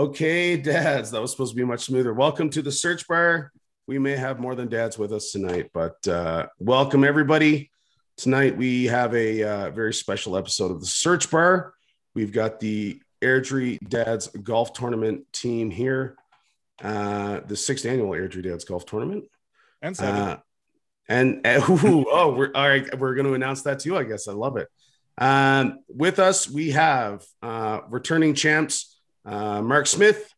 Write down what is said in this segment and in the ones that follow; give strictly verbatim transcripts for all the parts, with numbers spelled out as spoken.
Okay, dads, that was supposed to be much smoother. Welcome to the search bar. We may have more than dads with us tonight, but uh, welcome everybody. Tonight we have a uh, very special episode of the search bar. We've got the Airdrie Dads Golf Tournament team here, uh, the sixth annual Airdrie Dads Golf Tournament, and seven. Uh, and uh, ooh, oh, we're all right. We're going to announce that too, I guess. I love it. Um, with us, we have uh, returning champs. Uh, Mark Smith,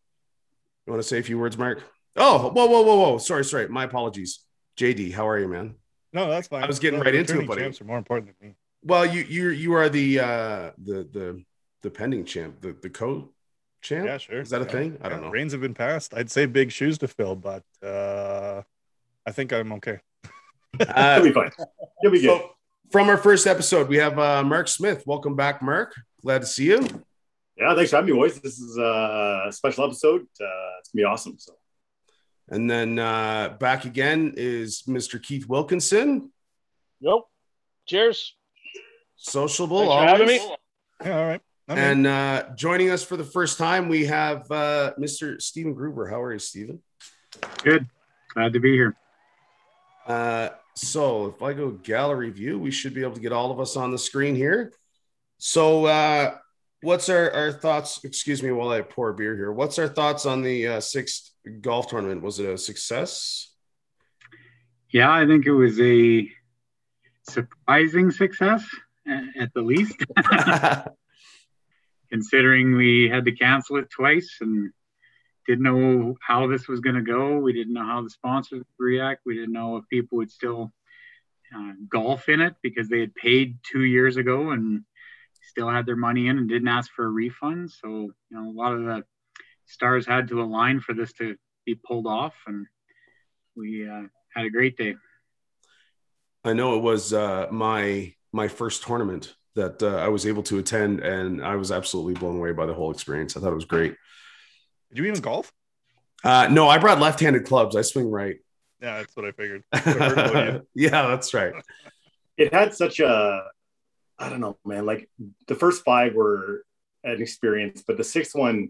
you want to say a few words, Mark? Oh, whoa, whoa, whoa, whoa! Sorry, sorry. My apologies. J D, how are you, man? No, that's fine. I was getting no, right into it, buddy. Champs are more important than me. Well, you, you, you are the uh, the the the pending champ, the the co-champ. Yeah, sure. Is that a yeah. thing? I don't yeah. know. Reins have been passed. I'd say big shoes to fill, but uh, I think I'm okay. uh, You'll be fine. You'll be good. So, from our first episode, we have uh, Mark Smith. Welcome back, Mark. Glad to see you. Yeah, thanks for having me, boys. This is a special episode. Uh, it's going to be awesome. So, and then uh, back again is Mister Keith Wilkinson. Yep. Cheers. Sociable. Thanks always. For having me. Yeah, all right. I'm and uh, joining us for the first time, we have uh, Mister Stephen Gruber. How are you, Stephen? Good. Glad to be here. Uh, so if I go gallery view, we should be able to get all of us on the screen here. So, uh, What's our, our thoughts? Excuse me while I pour beer here. What's our thoughts on the uh, sixth golf tournament? Was it a success? Yeah, I think it was a surprising success, at the least. Considering we had to cancel it twice and didn't know how this was going to go. We didn't know how the sponsors would react. We didn't know if people would still uh, golf in it because they had paid two years ago and still had their money in and didn't ask for a refund. So, you know, a lot of the stars had to align for this to be pulled off, and we uh, had a great day. I know it was uh, my my first tournament that uh, I was able to attend, and I was absolutely blown away by the whole experience. I thought it was great. Did you even golf? Uh, no, I brought left-handed clubs. I swing right. Yeah, that's what I figured. I heard about you. Yeah, that's right. It had such a... I don't know, man, like the first five were an experience, but the sixth one,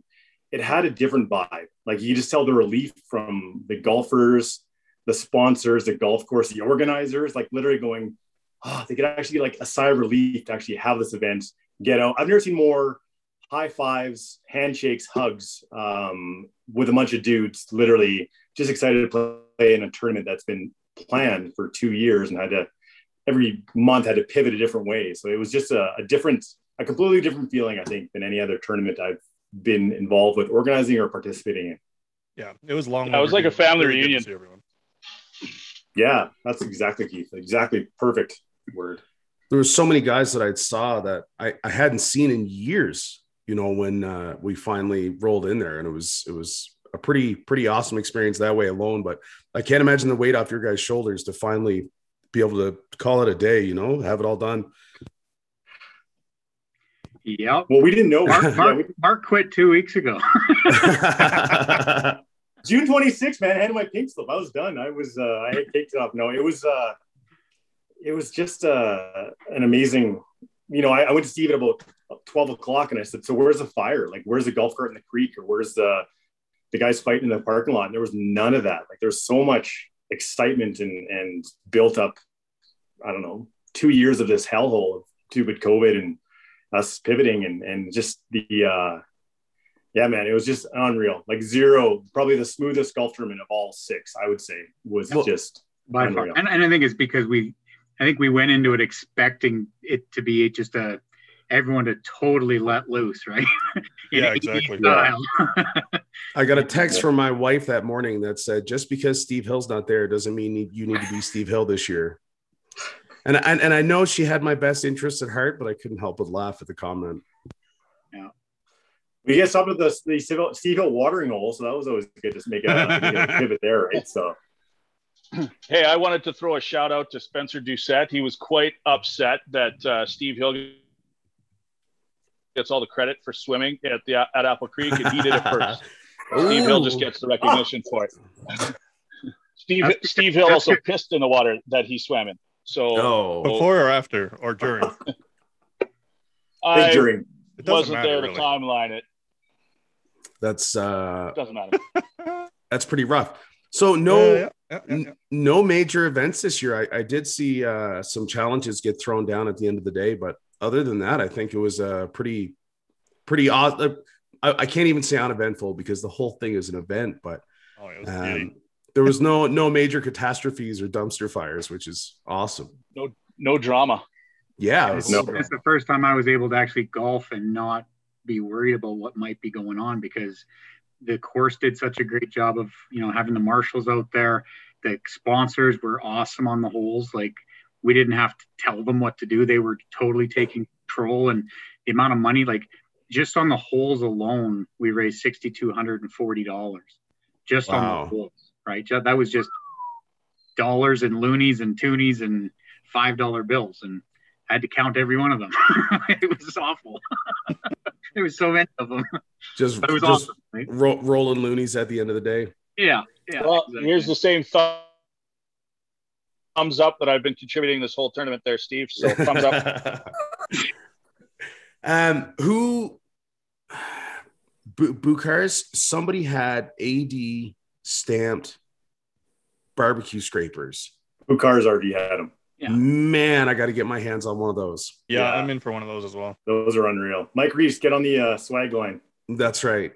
it had a different vibe. Like you just tell the relief from the golfers, the sponsors, the golf course, the organizers, like literally going, oh, they could actually get like a sigh of relief to actually have this event, get out. I've never seen more high fives, handshakes, hugs um, with a bunch of dudes, literally just excited to play in a tournament that's been planned for two years and had to every month had to pivot a different way. So it was just a, a different, a completely different feeling, I think, than any other tournament I've been involved with organizing or participating in. Yeah, it was long. Yeah, it was like a family really reunion to everyone. Yeah, that's exactly, Keith. Exactly. Perfect word. There were so many guys that I saw that I, I hadn't seen in years, you know, when uh, we finally rolled in there, and it was, it was a pretty, pretty awesome experience that way alone. But I can't imagine the weight off your guys' shoulders to finally be able to call it a day, you know, have it all done. Yeah. Well, we didn't know. Mark, Mark, Mark quit two weeks ago. June twenty-sixth, man, I had my pink slip. I was done. I was, uh, I had caked it off. No, it was, uh, it was just uh, an amazing, you know, I, I went to Steve at about twelve o'clock and I said, so where's the fire? Like, where's the golf cart in the creek? Or where's the, the guys fighting in the parking lot? And there was none of that. Like there's so much excitement and and built up, I don't know, two years of this hellhole of stupid COVID and us pivoting and and just the uh yeah man it was just unreal. Like zero, probably the smoothest golf tournament of all six, I would say, was well, just by unreal. Far. And, and I think it's because we I think we went into it expecting it to be just a everyone to totally let loose, right? Yeah, exactly. Yeah. I got a text from my wife that morning that said, just because Steve Hill's not there doesn't mean you need to be Steve Hill this year. And, and, and I know she had my best interests at heart, but I couldn't help but laugh at the comment. Yeah. We guys stopped at the, the Steve Hill watering hole, so that was always good to make a, a pivot there, right? So. Hey, I wanted to throw a shout out to Spencer Doucette. He was quite upset that uh, Steve Hill gets all the credit for swimming at the at Apple Creek, and he did it first. Steve Hill just gets the recognition for it. Steve that's Steve Hill also good. Pissed in the water that he swam in. So no. Before or after or during? I during. It wasn't matter, there to really. Timeline it. That's uh, doesn't matter. That's pretty rough. So no, yeah, yeah, yeah, yeah. no major events this year. I, I did see uh, some challenges get thrown down at the end of the day, but other than that, I think it was a pretty, pretty odd. Uh, I, I can't even say uneventful because the whole thing is an event, but oh, it was um, there was no, no major catastrophes or dumpster fires, which is awesome. No, no drama. Yeah. It's, no. it's the first time I was able to actually golf and not be worried about what might be going on, because the course did such a great job of, you know, having the marshals out there. The sponsors were awesome on the holes. Like, we didn't have to tell them what to do. They were totally taking control, and the amount of money, like just on the holes alone, we raised six thousand two hundred forty dollars just wow. on the holes, right? That was just dollars and loonies and toonies and five dollar bills. And I had to count every one of them. It was awful. There was so many of them. Just, but it was just awesome, right? ro- rolling loonies at the end of the day. Yeah. yeah well, exactly. Here's the same th- thumbs up that I've been contributing this whole tournament there, Steve. So thumbs up. um, who, B- Bucharest, somebody had A D stamped barbecue scrapers. Bucharest already had them. Yeah. Man, I got to get my hands on one of those. Yeah, yeah, I'm in for one of those as well. Those are unreal. Mike Reeves, get on the uh, swag line. That's right.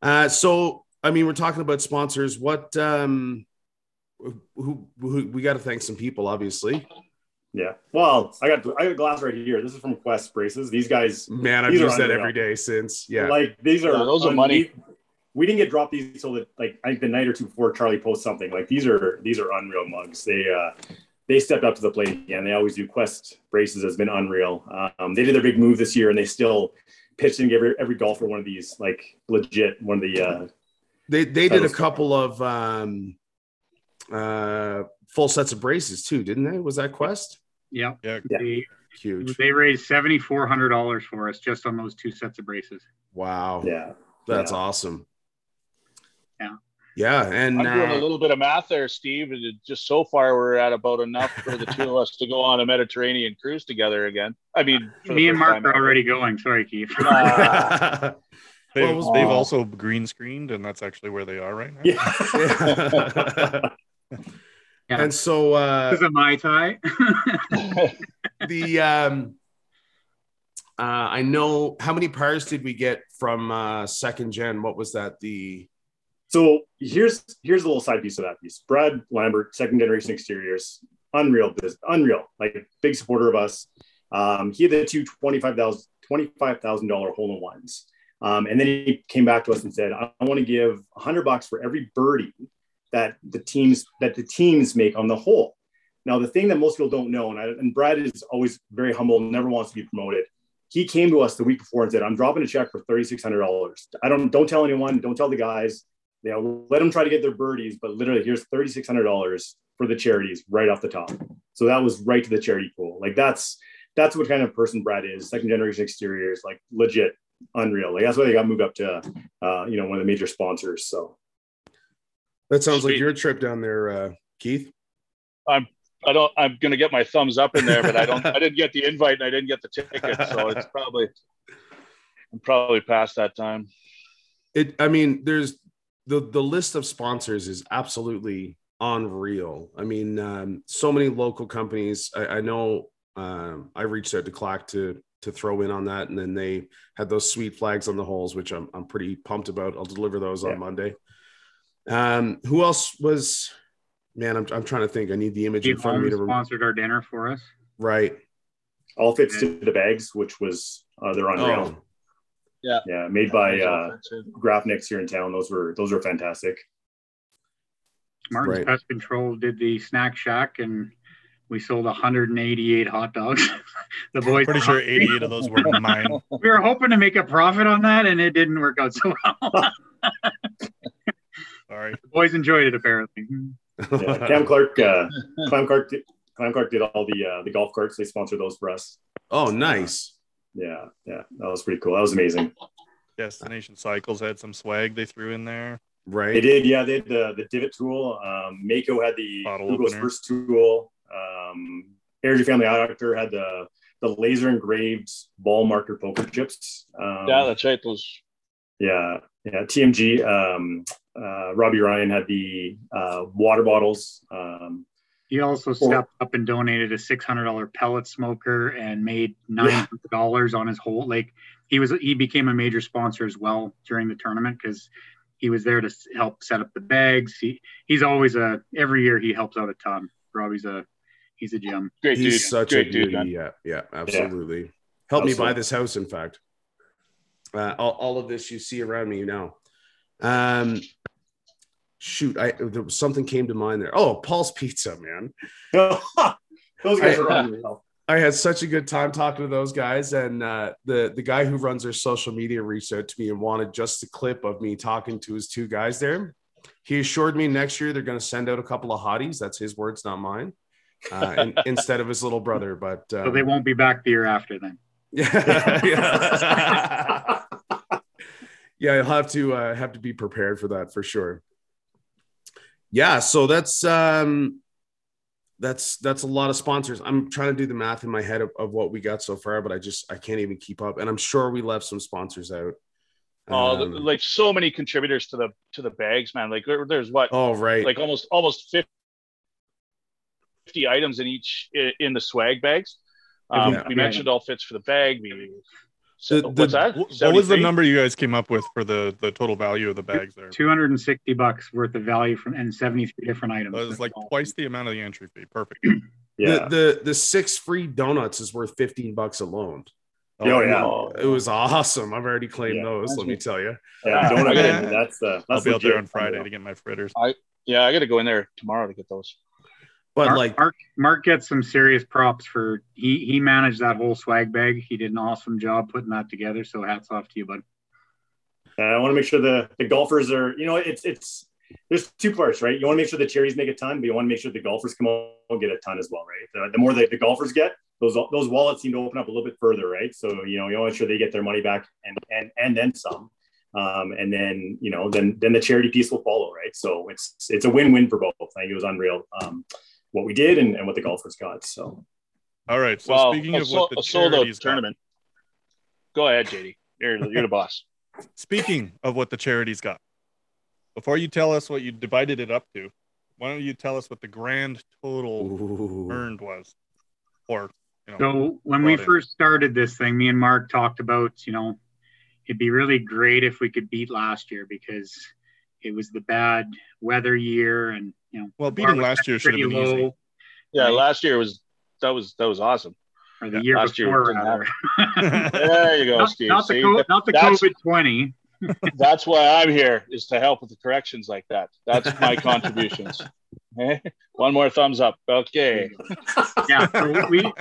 Uh, so, I mean, we're talking about sponsors. What? Um, who, who? We got to thank some people, obviously. Yeah. Well, I got I got a glass right here. This is from Quest Braces. These guys, man, I've used that every day since. Yeah. Like these are yeah, those are un- money. We didn't get dropped these until the, like I think the night or two before Charlie posts something. Like these are these are unreal mugs. They. Uh, They stepped up to the plate again. They always do. Quest Braces has been unreal. Um, they did their big move this year, and they still pitched and gave every, every golfer one of these, like legit one of the. Uh, they they did a couple of um, uh, full sets of braces too, didn't they? Was that Quest? Yeah, yeah, they, huge. They raised seven thousand four hundred dollars for us just on those two sets of braces. Wow. Yeah, that's yeah. awesome. Yeah. Yeah, and I'm doing uh, a little bit of math there, Steve. Just so far, we're at about enough for the two of us to go on a Mediterranean cruise together again. I mean, me and Mark are already going. Sorry, Keith. Uh, they've, was, they've also green screened, and that's actually where they are right now. Yeah. yeah. And so, uh, this is a Mai Tai. the um, uh, I know how many pars did we get from uh, second gen? What was that? The So here's here's a little side piece of that piece. Brad Lambert, Second Generation Exteriors, unreal business, unreal, like big supporter of us. Um, he had the two twenty-five thousand dollars twenty-five thousand dollars hole-in-ones. Um, and then he came back to us and said, I want to give one hundred bucks for every birdie that the teams that the teams make on the hole. Now, the thing that most people don't know, and, I, and Brad is always very humble, never wants to be promoted. He came to us the week before and said, I'm dropping a check for three thousand six hundred dollars. I don't, don't tell anyone, don't tell the guys. You know, let them try to get their birdies, but literally here's three thousand six hundred dollars for the charities right off the top. So that was right to the charity pool. Like that's, that's what kind of person Brad is. Second Generation Exteriors, like legit unreal. Like that's why they got moved up to, uh, you know, one of the major sponsors. So. That sounds Sweet. Like your trip down there, uh, Keith. I'm, I don't, I'm going to get my thumbs up in there, but I don't, I didn't get the invite and I didn't get the ticket. So it's probably, I'm probably past that time. It, I mean, there's, The the list of sponsors is absolutely unreal. I mean, um, so many local companies. I, I know um, I reached out to C L A C to to throw in on that, and then they had those sweet flags on the holes, which I'm I'm pretty pumped about. I'll deliver those yeah. on Monday. Um, who else was? Man, I'm I'm trying to think. I need the image Steve in front Holmes of me. To sponsored our dinner for us, right? All fits to the bags, which was uh, they're unreal. Oh. Yeah, yeah, made by uh, Graphnix here in town. Those were those were fantastic. Martin's right. Pest Control did the snack shack, and we sold one hundred eighty-eight hot dogs. The boys, pretty sure eighty-eight of those were mine. We were hoping to make a profit on that, and it didn't work out so well. Sorry, the boys enjoyed it apparently. Yeah, Cam Clark, uh, Climb Clark, did, Climb Clark did all the uh, the golf carts. They sponsored those for us. Oh, nice. Yeah, yeah, that was pretty cool. That was amazing. Destination Cycles had some swag they threw in there, right? They did, yeah. They had the, the divot tool. Um, Mako had the Google's first tool. Um, Heritage Family Eye Doctor had the the laser engraved ball marker poker chips. Um, yeah, that's right. Those Yeah. Yeah. T M G. Um, uh, Robbie Ryan had the uh, water bottles. Um, he also stepped oh. up and donated a six hundred dollars pellet smoker and made nine hundred dollars yeah. on his whole, like he was, he became a major sponsor as well during the tournament because he was there to help set up the bags. He he's always a, every year he helps out a ton. Robbie's a, he's a gem. Great he's dude. such Great a dude. Beauty. Yeah. Yeah, absolutely. Yeah. Helped absolutely. me buy this house. In fact, uh, all, all of this you see around me now. Um, shoot. I, there was something came to mind there. Oh, Paul's Pizza, man. Those guys I, are on uh, I had such a good time talking to those guys. And uh, the, the guy who runs their social media reached out to me and wanted just a clip of me talking to his two guys there. He assured me next year they're going to send out a couple of hotties. That's his words, not mine. Uh, in, instead of his little brother. But um, so they won't be back the year after then. Yeah. Yeah. Yeah, you'll have to uh, have to be prepared for that for sure. Yeah. So that's, um, that's, that's a lot of sponsors. I'm trying to do the math in my head of, of what we got so far, but I just, I can't even keep up. And I'm sure we left some sponsors out. Oh, um, like so many contributors to the, to the bags, man. Like there, there's what, oh, right. like almost, almost fifty fifty items in each in the swag bags. Um, yeah, we mentioned yeah. all fits for the bag. We, so the, the, what's that? seventy-three? What was the number you guys came up with for the, the total value of the bags there? two hundred sixty bucks worth of value from and seventy-three different items. That was like twice the amount of the entry fee. Perfect. Yeah. The, the the six free donuts is worth fifteen bucks alone. Oh, oh yeah. No. It was awesome. I've already claimed yeah. those, let me tell you. Yeah, donut yeah. that's uh that's I'll be out there on Friday to get my fritters. I yeah, I gotta go in there tomorrow to get those. But Mark, like Mark, Mark gets some serious props for he he managed that whole swag bag. He did an awesome job putting that together. So hats off to you, bud. And I want to make sure the, the golfers are, you know, it's it's there's two parts, right? You want to make sure the charities make a ton, but you want to make sure the golfers come out and get a ton as well, right? The, the more the, the golfers get, those those wallets seem to open up a little bit further, right? So you know, you want to make sure they get their money back and and and then some. Um, and then, you know, then then the charity piece will follow, right? So it's it's a win-win for both. I think it was unreal. Um, what we did and, and what the golfers got. So, all right. So well, speaking of what the charities tournament, got, go ahead, J D. You're, you're the boss. Speaking of what the charities got, before you tell us what you divided it up to, why don't you tell us what the grand total Ooh. earned was? Or you know, so when we first started this thing, me and Mark talked about, you know, it'd be really great if we could beat last year because it was the bad weather year and. You know, well, beating last year should have been low. easy. Yeah, right. last year was that was that was awesome. Or the yeah, year before, year there you go, not, Steve. Not the, co- not the COVID twenty. That's why I'm here, is to help with the corrections like that. That's my contributions. Eh? One more thumbs up. Okay. Yeah. So we,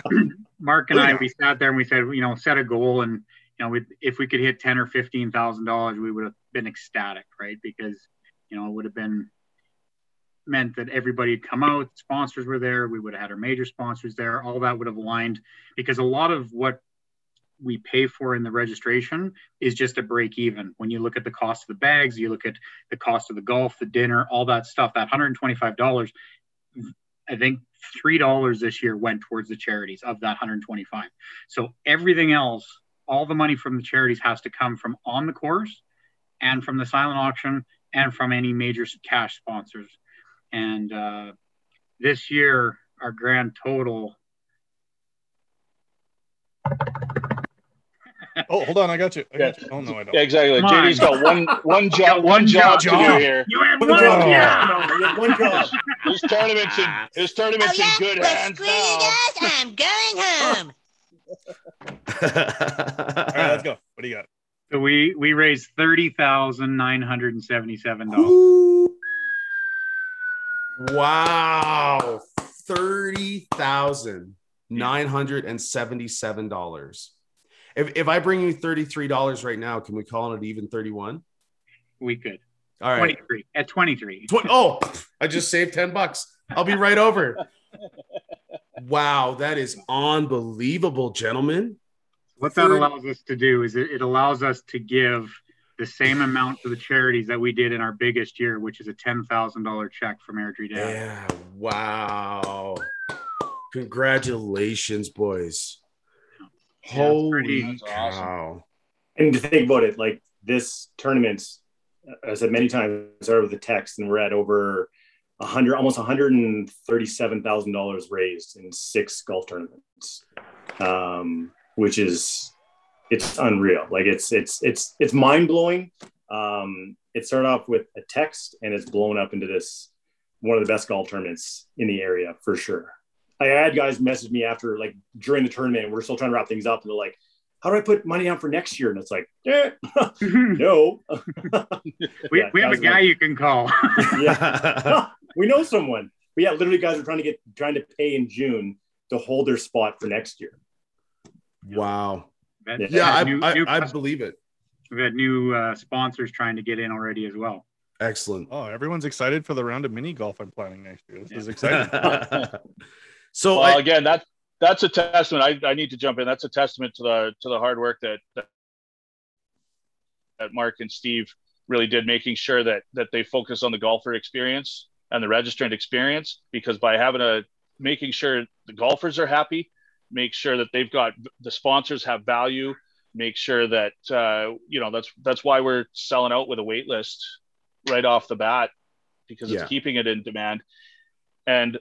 Mark and I, we sat there and we said, you know, set a goal, and you know, we, if we could hit ten or fifteen thousand dollars, we would have been ecstatic, right? Because you know, it would have been. meant that everybody had come out, sponsors were there, we would have had our major sponsors there, all that would have aligned, because a lot of what we pay for in the registration is just a break even. When you look at the cost of the bags, you look at the cost of the golf, the dinner, all that stuff, that one hundred twenty-five dollars, I think three dollars this year went towards the charities of that one hundred twenty-five dollars. So everything else, all the money from the charities has to come from on the course and from the silent auction and from any major cash sponsors. And uh, this year, our grand total. Oh, hold on. I got you. I got yeah. you. Oh, no, I don't. Yeah, exactly. Come J D's on. got one, one job, one job, job to do here. You have one oh. job. You have one job. This tournament's in, this tournament's in good hands now. I'm going home. All right, let's go. What do you got? So we, we raised thirty thousand nine hundred seventy-seven dollars. Wow, thirty thousand nine hundred and seventy-seven dollars. If if I bring you thirty-three dollars right now, can we call it an even thirty-one? We could. All right, twenty-three at twenty-three. Tw- oh, I just saved ten bucks. I'll be right over. Wow, that is unbelievable, gentlemen. What that allows us to do is it, it allows us to give the same amount to the charities that we did in our biggest year, which is a ten thousand dollars check from Airdrie Dads. Yeah. Wow. Congratulations, boys. Yeah, holy cow. Awesome. And to think about it, like this tournament, as I said many times, started with a text, and we're at over a hundred, almost one hundred thirty-seven thousand dollars raised in six golf tournaments, um, which is, it's unreal. Like it's, it's, it's, it's mind blowing. Um, it started off with a text and it's blown up into this, one of the best golf tournaments in the area for sure. I had guys message me after, like during the tournament, we're still trying to wrap things up, and they're like, how do I put money down for next year? And it's like, eh, no. we yeah, we have a guy like, you can call. Yeah, we know someone. But yeah, literally guys are trying to get, trying to pay in June to hold their spot for next year. Wow. Yeah, yeah, yeah I, new, I, new I believe it. We've had new uh, sponsors trying to get in already as well. Excellent. Oh, everyone's excited for the round of mini golf I'm planning next year. This yeah. is exciting. So well, I, again, that's, That's a testament. I, I need to jump in. That's a testament to the to the hard work that that Mark and Steve really did, making sure that that they focus on the golfer experience and the registrant experience. Because by having a making sure the golfers are happy, make sure that they've got the sponsors have value, make sure that uh, you know that's that's why we're selling out with a wait list right off the bat, because it's yeah. keeping it in demand. And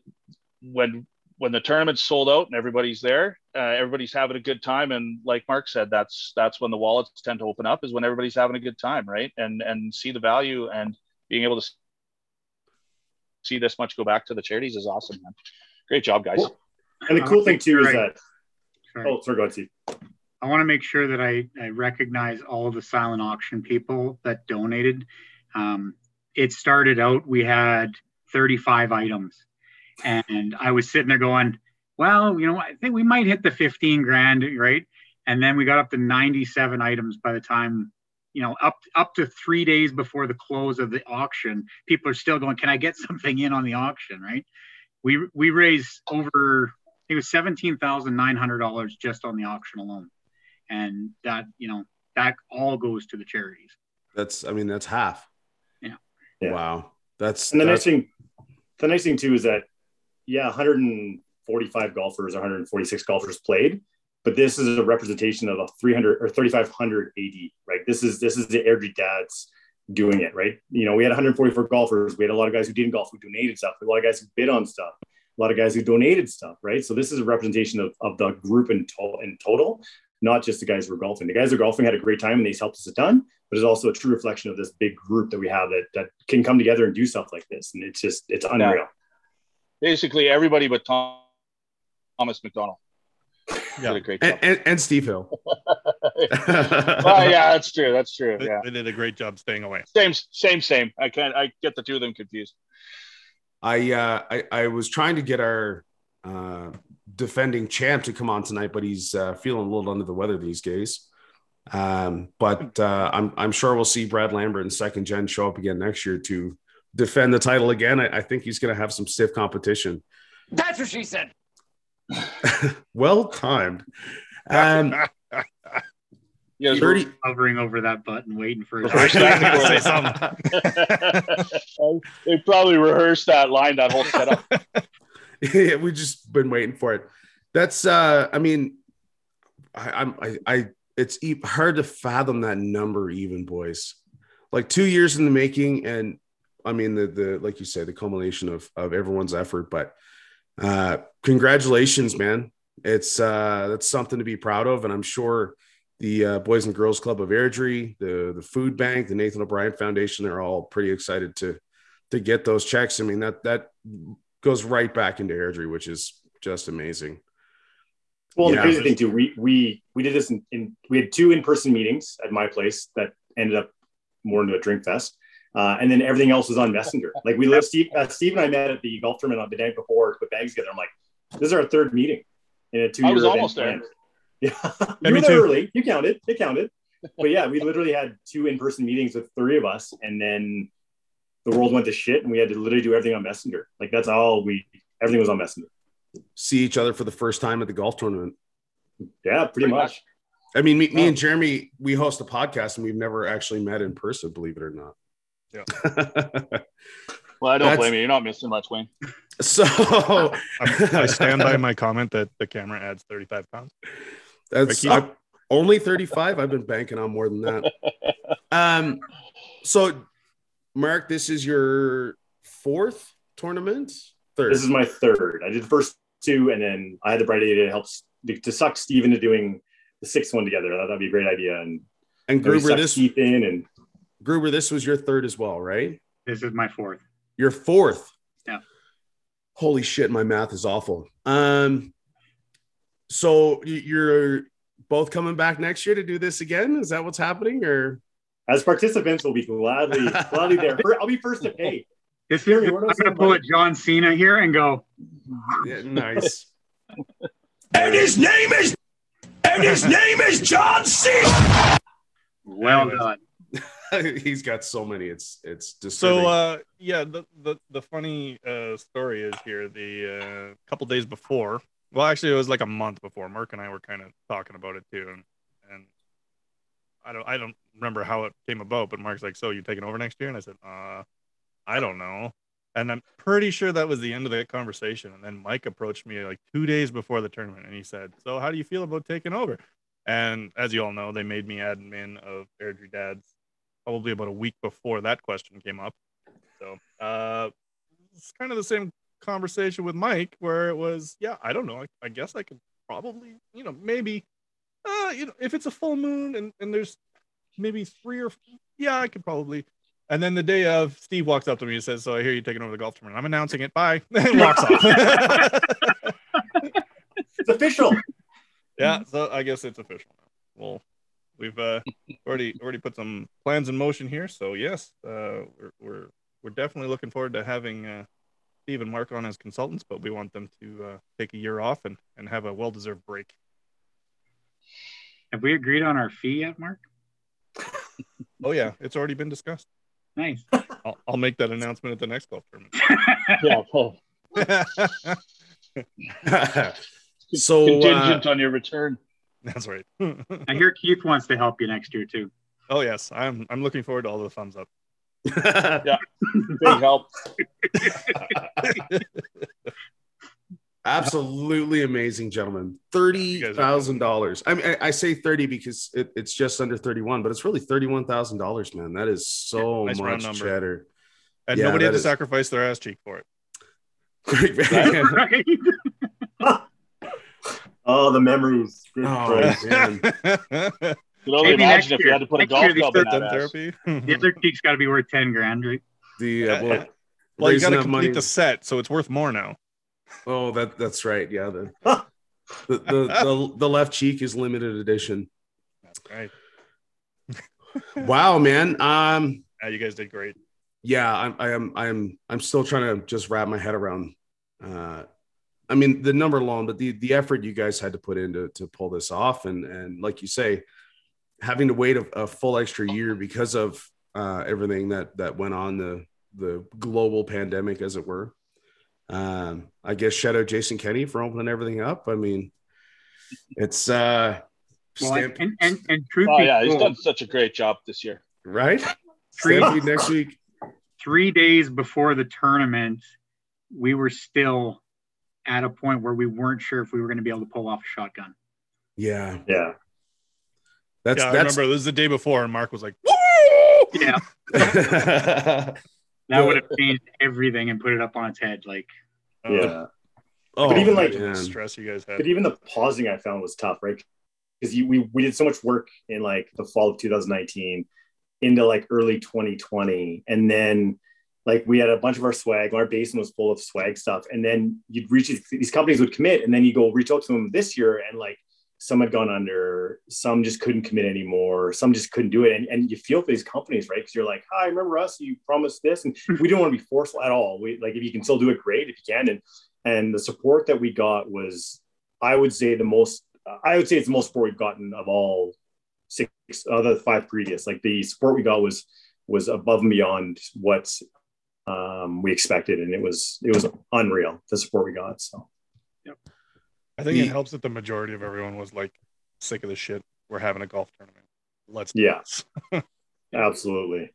when when the tournament's sold out and everybody's there, uh, everybody's having a good time. And like Mark said, that's, that's when the wallets tend to open up, is when everybody's having a good time. Right. And, and see the value, and being able to see this much go back to the charities is awesome, man. Great job, guys. Cool. And the cool thing too is that, sorry. Oh, sorry, go ahead, Steve. I want to make sure that I, I recognize all of the silent auction people that donated. Um, it started out, we had thirty-five items. And I was sitting there going, well, you know, I think we might hit the fifteen grand, right? And then we got up to ninety-seven items by the time, you know, up up to three days before the close of the auction, people are still going, can I get something in on the auction, right? We we raised over, I think it was seventeen thousand nine hundred dollars just on the auction alone. And that, you know, that all goes to the charities. That's, I mean, that's half. Yeah. yeah. Wow. That's, and the that's... nice thing, the nice thing too is that, yeah, one hundred forty-five golfers, one hundred forty-six golfers played, but this is a representation of a three hundred or thirty-five hundred A D, right? This is, this is the Airdrie dads doing it, right? You know, we had one hundred forty-four golfers. We had a lot of guys who didn't golf, who donated stuff. A lot of guys who bid on stuff. A lot of guys who donated stuff, right? So this is a representation of, of the group in, to- in total, not just the guys who were golfing. The guys who were golfing had a great time and these helped us a ton, but it's also a true reflection of this big group that we have that, that can come together and do stuff like this. And it's just, it's unreal. Yeah. Basically, everybody but Tom, Thomas McDonald. Yeah, a great job. And, and, and Steve Hill. Well, yeah, that's true. That's true. They, yeah. they did a great job staying away. Same, same, same. I can't. I get the two of them confused. I uh, I, I was trying to get our uh, defending champ to come on tonight, but he's uh, feeling a little under the weather these days. Um, but uh, I'm I'm sure we'll see Brad Lambert and Second Gen show up again next year to defend the title again. I, I think he's going to have some stiff competition. That's what she said. Well timed. Um, yeah, thirty hovering over that button, waiting for his first time to say something. They probably rehearsed that line, that whole setup. Yeah, we just been waiting for it. That's, uh, I mean, I, I'm, I, I, it's e- hard to fathom that number, even, boys. Like two years in the making, and I mean, the, the, like you say, the culmination of, of everyone's effort, but uh, congratulations, man. It's, uh, that's something to be proud of. And I'm sure the uh, Boys and Girls Club of Airdrie, the, the food bank, the Nathan O'Brien Foundation, they're all pretty excited to, to get those checks. I mean, that, that goes right back into Airdrie, which is just amazing. Well, yeah. The crazy thing too, we, we, we did this in, in, we had two in-person meetings at my place that ended up more into a drink fest. Uh, and then everything else was on Messenger. Like we lived, Steve, uh, Steve and I met at the golf tournament on the night before, put bags together. I'm like, this is our third meeting in a two-year event. I was almost there. Yeah, you were there early. You counted. It counted. But yeah, we literally had two in-person meetings with three of us, and then the world went to shit, and we had to literally do everything on Messenger. Like that's all we. Everything was on Messenger. See each other for the first time at the golf tournament. Yeah, pretty, pretty much. much. I mean, me, me and Jeremy, we host a podcast, and we've never actually met in person, believe it or not. Yeah. Well, I don't That's, blame you. You're not missing much, Wayne. So I stand by my comment that the camera adds thirty-five pounds. That's I, only thirty-five. I've been banking on more than that. Um, so, Mark, this is your fourth tournament? Third. This is my third. I did the first two, and then I had the bright idea to help to suck Steve into doing the sixth one together. That would be a great idea. And and Gruber, this in and Gruber, this was your third as well, right? This is my fourth. Your fourth. Yeah. Holy shit, my math is awful. Um, so you're both coming back next year to do this again? Is that what's happening? Or as participants, we'll be gladly, gladly there. I'll be first to pay. This is, I'm going to pull at John Cena here and go. Yeah, nice. And his name is, and his name is John Cena. Well done. He's got so many. It's it's disturbing. So uh, yeah, the the the funny uh, story is here. The uh, couple days before, well, actually, it was like a month before. Mark and I were kind of talking about it too, and and I don't I don't remember how it came about, but Mark's like, "So you taking over next year?" And I said, "Uh." I don't know. And I'm pretty sure that was the end of that conversation. And then Mike approached me like two days before the tournament. And he said, so how do you feel about taking over? And as you all know, they made me admin of Airdrie Dads probably about a week before that question came up. So uh, it's kind of the same conversation with Mike where it was, yeah, I don't know. I, I guess I could probably, you know, maybe, uh, you know, if it's a full moon and, and there's maybe three or four, yeah, I could probably. And then the day of, Steve walks up to me and says, so I hear you taking over the golf tournament. I'm announcing it. Bye. And walks off. It's official. Yeah, so I guess it's official now. Well, we've uh, already already put some plans in motion here. So, yes, uh, we're, we're we're definitely looking forward to having uh, Steve and Mark on as consultants, but we want them to uh, take a year off and, and have a well-deserved break. Have we agreed on our fee yet, Mark? Oh, yeah. It's already been discussed. Nice. I'll, I'll make that announcement at the next golf tournament. Yeah, Paul. So contingent uh, on your return. That's right. I hear Keith wants to help you next year too. Oh yes, I'm. I'm looking forward to all the thumbs up. Yeah, big help. Absolutely amazing, gentlemen. thirty thousand dollars. I mean, I, I say thirty because it, it's just under thirty-one, but it's really thirty-one thousand dollars, man. That is so yeah, nice much cheddar. And yeah, nobody had to is... sacrifice their ass cheek for it. Great, right? Oh, the memories. Oh, man. You know, imagine if you had to put a golf club in that therapy. The other cheek's got to be worth ten grand, right? The, uh, well, well you got to complete money. The set, so it's worth more now. Oh, that that's right. Yeah, the, the the the the left cheek is limited edition. That's right. Wow, man. Um, yeah, you guys did great. Yeah, I'm I am I am I'm still trying to just wrap my head around. Uh, I mean the number alone, but the the effort you guys had to put in to to pull this off, and and like you say, having to wait a, a full extra year because of uh, everything that that went on, the the global pandemic, as it were. Um, I guess shout out Jason Kenny for opening everything up. I mean, it's uh, well, Stampede. and and, and truth oh, yeah, he's done such a great job this year, right? Three next week, three days before the tournament, we were still at a point where we weren't sure if we were going to be able to pull off a shotgun. Yeah, yeah, that's yeah, I that's... remember. This is the day before, and Mark was like, "Woo!" Yeah, that would have changed everything and put it up on its head, like. Yeah. Oh, but even like the stress you guys had. But even the pausing I found was tough, right? Because we we did so much work in like the fall of two thousand nineteen into like early twenty twenty, and then like we had a bunch of our swag. Our basement was full of swag stuff, and then you'd reach these, these companies would commit, and then you go reach out to them this year, and like some had gone under, some just couldn't commit anymore, some just couldn't do it, and and you feel for these companies, right? Because you're like, "Hi, remember us? You promised this," and we don't want to be forceful at all. We like if you can still do it, great. If you can, and and the support that we got was, I would say, the most. I would say it's the most support we've gotten of all six other five previous. Like the support we got was was above and beyond what um, we expected, and it was it was unreal the support we got. So, yep. I think the, it helps that the majority of everyone was like sick of the shit. We're having a golf tournament. Let's do yes, this. Absolutely.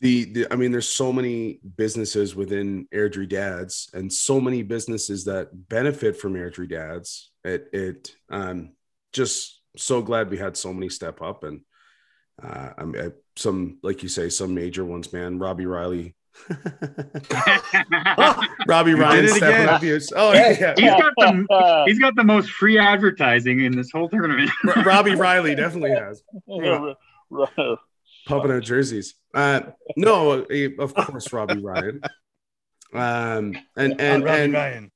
The, the I mean, there's so many businesses within Airdrie Dads, and so many businesses that benefit from Airdrie Dads. It it um just so glad we had so many step up, and uh, I'm I, some, like you say, some major ones, man. Robbie Riley. oh, Robbie Ryan stepping up here. Oh yeah, he's got the he's got the most free advertising in this whole tournament. Robbie Riley definitely has. Yeah. Pumping out jerseys. Uh, no, of course, Robbie Ryan. Um, and and and Ryan.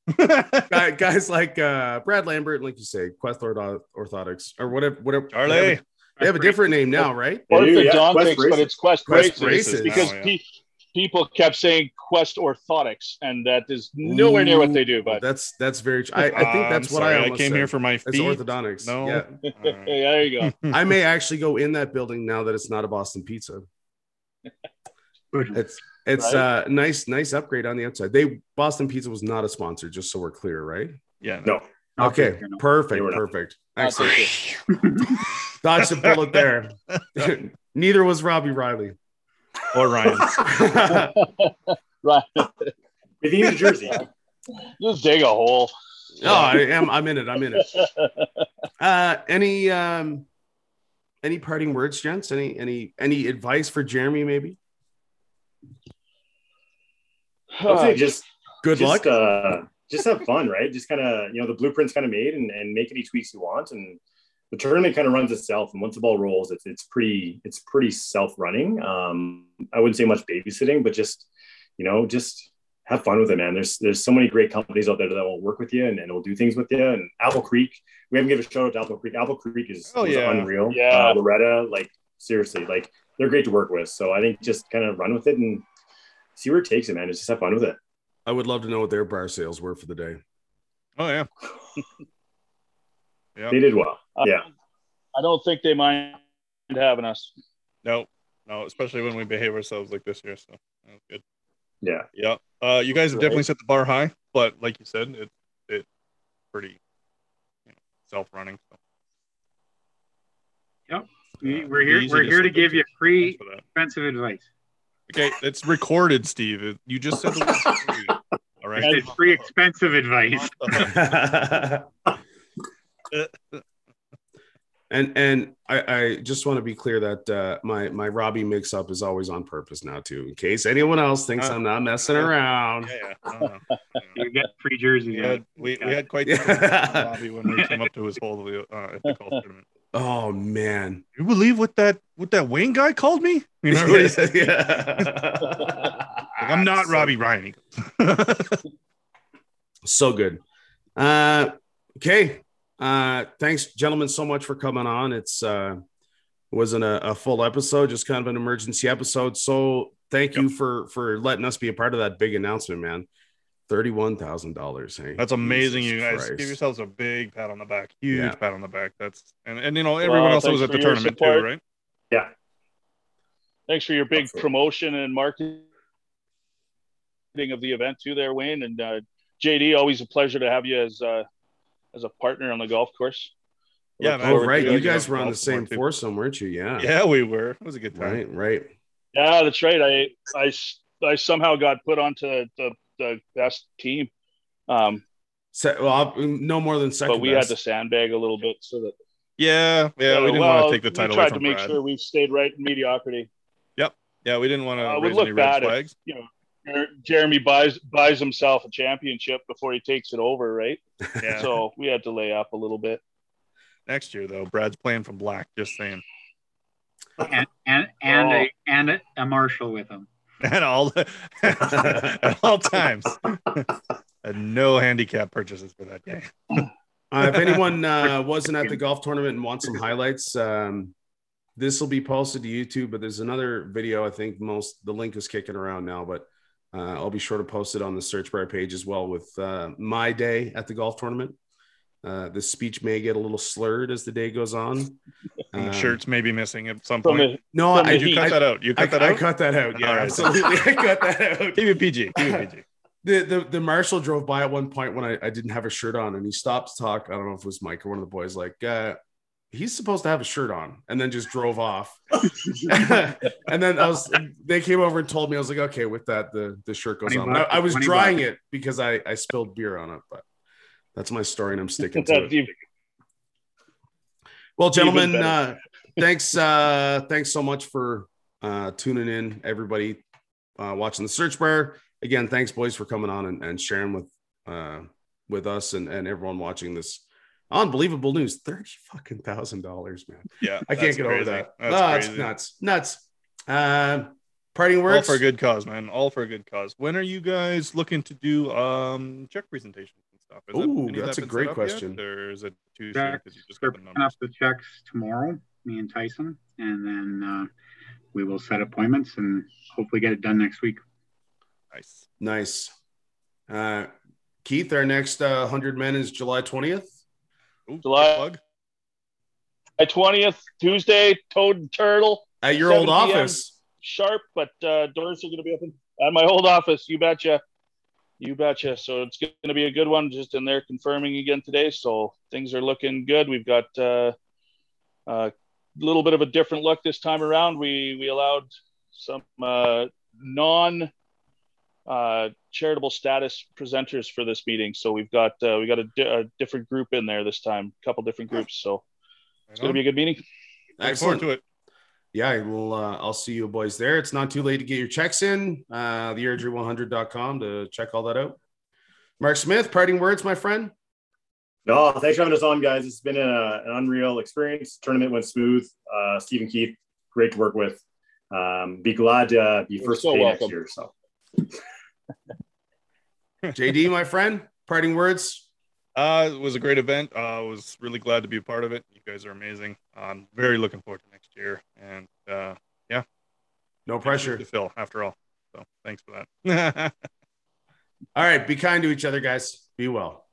guys like uh, Brad Lambert, like you say, Quest Orthotics or whatever, whatever. Charlie. They have a different name now, right? Or it's yeah, John Fix, but it's Quest Braces, Braces. because. Oh, yeah. P- People kept saying Quest Orthotics, and that is nowhere near what they do. But that's that's very true. I, I think that's uh, what sorry, I, I came said. here for my feet. It's orthodontics. No, yeah. Right. Hey, there you go. I may actually go in that building now that it's not a Boston Pizza. It's it's right? uh, nice nice upgrade on the outside. They Boston Pizza was not a sponsor, just so we're clear, right? Yeah. No. no. Okay. No. Perfect. Perfect. Not. Excellent. Dodged a bullet there. Neither was Robbie Riley. Or Ryan. Right. With you in Jersey. Just dig a hole. No, I am. I'm in it. I'm in it. Uh, any um, any parting words, gents? Any any any advice for Jeremy, maybe? I'll say just good just, luck. Uh, just have fun, right? Just kind of, you know, the blueprint's kind of made, and, and make any tweaks you want, and the tournament kind of runs itself, and once the ball rolls, it's it's pretty it's pretty self-running. Um, I wouldn't say much babysitting, but just you know, just have fun with it, man. There's there's so many great companies out there that will work with you and, and will do things with you. And Apple Creek, we haven't given a shout out to Apple Creek. Apple Creek is oh, yeah. unreal. Yeah, uh, Loretta, like seriously, like they're great to work with. So I think just kind of run with it and see where it takes it, man. Just have fun with it. I would love to know what their bar sales were for the day. Oh yeah. Yep. They did well. Yeah, I don't think they mind having us. No, no, especially when we behave ourselves like this year. So that was good. Yeah, yeah. Uh, you guys have right. definitely set the bar high, but like you said, it it's pretty you know, self-running. So. Yep, we, we're here. Uh, we're here to give you free expensive advice. Okay, it's recorded, Steve. You just said the word. All right, it's free expensive advice. And and I, I just want to be clear that uh, my my Robbie mix up is always on purpose now too, in case anyone else thinks uh, I'm not messing around. Yeah, yeah. You got free jerseys. Yeah, we we had quite the Robbie when we came up to his hole uh, at the golf tournament. Oh man, you believe what that what that Wayne guy called me? You know what he said? Yeah. Like, I'm not so, Robbie Ryan. So good. Uh, okay. Uh, thanks, gentlemen, so much for coming on. It's uh, wasn't a, a full episode, just kind of an emergency episode. So thank yep. you for for letting us be a part of that big announcement, man. thirty-one thousand dollars. Hey, that's amazing, Jesus you guys. Christ. Give yourselves a big pat on the back, huge yeah. pat on the back. That's and and you know everyone well, else was at the tournament support. too, right? Yeah. Thanks for your big Absolutely. promotion and marketing of the event too, there, Wayne and uh, J D. Always a pleasure to have you as. Uh, as a partner on the golf course. Yeah, man, oh, right. You guys were on the same foursome, weren't you? Yeah. Yeah, we were. It was a good time. Right, right. Yeah, that's right. I I, I somehow got put onto the, the best team. Um, so, well, no more than second. But we best. had to sandbag a little bit so that. Yeah, yeah. So, we didn't well, want to take the title away from Brad. We tried to make Brad. sure we stayed right in mediocrity. Yep. Yeah, we didn't want to uh, raise look any bad red flags. If, you know, Jeremy buys buys himself a championship before he takes it over, right? Yeah. So we had to lay up a little bit. Next year, though, Brad's playing from black. Just saying. And and and, oh. a, and a, a Marshall with him at all at all times. And no handicap purchases for that game. Uh, if anyone uh, wasn't at the golf tournament and wants some highlights. Um, this will be posted to YouTube, but there's another video. I think most the link is kicking around now, but Uh, I'll be sure to post it on the search bar page as well with uh, my day at the golf tournament. Uh, the speech may get a little slurred as the day goes on. Um, shirts may be missing at some point. The, no, I do cut I, that out. You cut I, that out? I cut that out. Yeah, right. Absolutely. I cut that out. Keep it P G. Keep it P G. The, the, the marshal drove by at one point when I, I didn't have a shirt on, and he stopped to talk. I don't know if it was Mike or one of the boys like, uh, he's supposed to have a shirt on, and then just drove off. And then I was, they came over and told me, I was like, okay, with that, the, the shirt goes on. I, I was drying bucks. it because I, I spilled beer on it, but that's my story and I'm sticking to it. Well, gentlemen, uh, thanks. Uh, thanks so much for uh, tuning in, everybody uh, watching the search bar. Again, thanks, boys, for coming on and, and sharing with uh, with us and, and everyone watching this unbelievable news. Thirty fucking thousand dollars, man. Yeah, I can't get crazy. over that. That's oh, crazy. It's nuts, nuts. Uh, Parting words. All for a good cause, man. All for a good cause. When are you guys looking to do um check presentations and stuff? Is Ooh, that, that's that a great question. There's a Tuesday. They're putting up the checks tomorrow, me and Tyson, and then uh, we will set appointments and hopefully get it done next week. Nice, nice. Uh, Keith, our next uh, hundred men is July twentieth. Ooh, July twentieth, Tuesday. Toad and Turtle at your old office. Sharp, but uh, doors are going to be open at my old office. You betcha, you betcha. So it's going to be a good one. Just in there confirming again today. So things are looking good. We've got uh, a little bit of a different look this time around. We we allowed some uh, non uh, charitable status presenters for this meeting. So we've got uh, we got a, di- a different group in there this time. A couple different groups. So it's going to be a good meeting. Looking forward to it. Yeah, I will. Uh, I'll see you boys there. It's not too late to get your checks in. Uh, the Airdrie one hundred dot com to check all that out. Mark Smith, parting words, my friend. No, thanks for having us on, guys. It's been a, an unreal experience. Tournament went smooth. Uh, Steve and Keith, great to work with. Um, be glad to uh, be first so day welcome. next year. So, J D, my friend, parting words. Uh, it was a great event. I uh, was really glad to be a part of it. You guys are amazing. I'm very looking forward to next year. And uh, yeah, no pressure to fill after all. So thanks for that. All right. Be kind to each other, guys. Be well.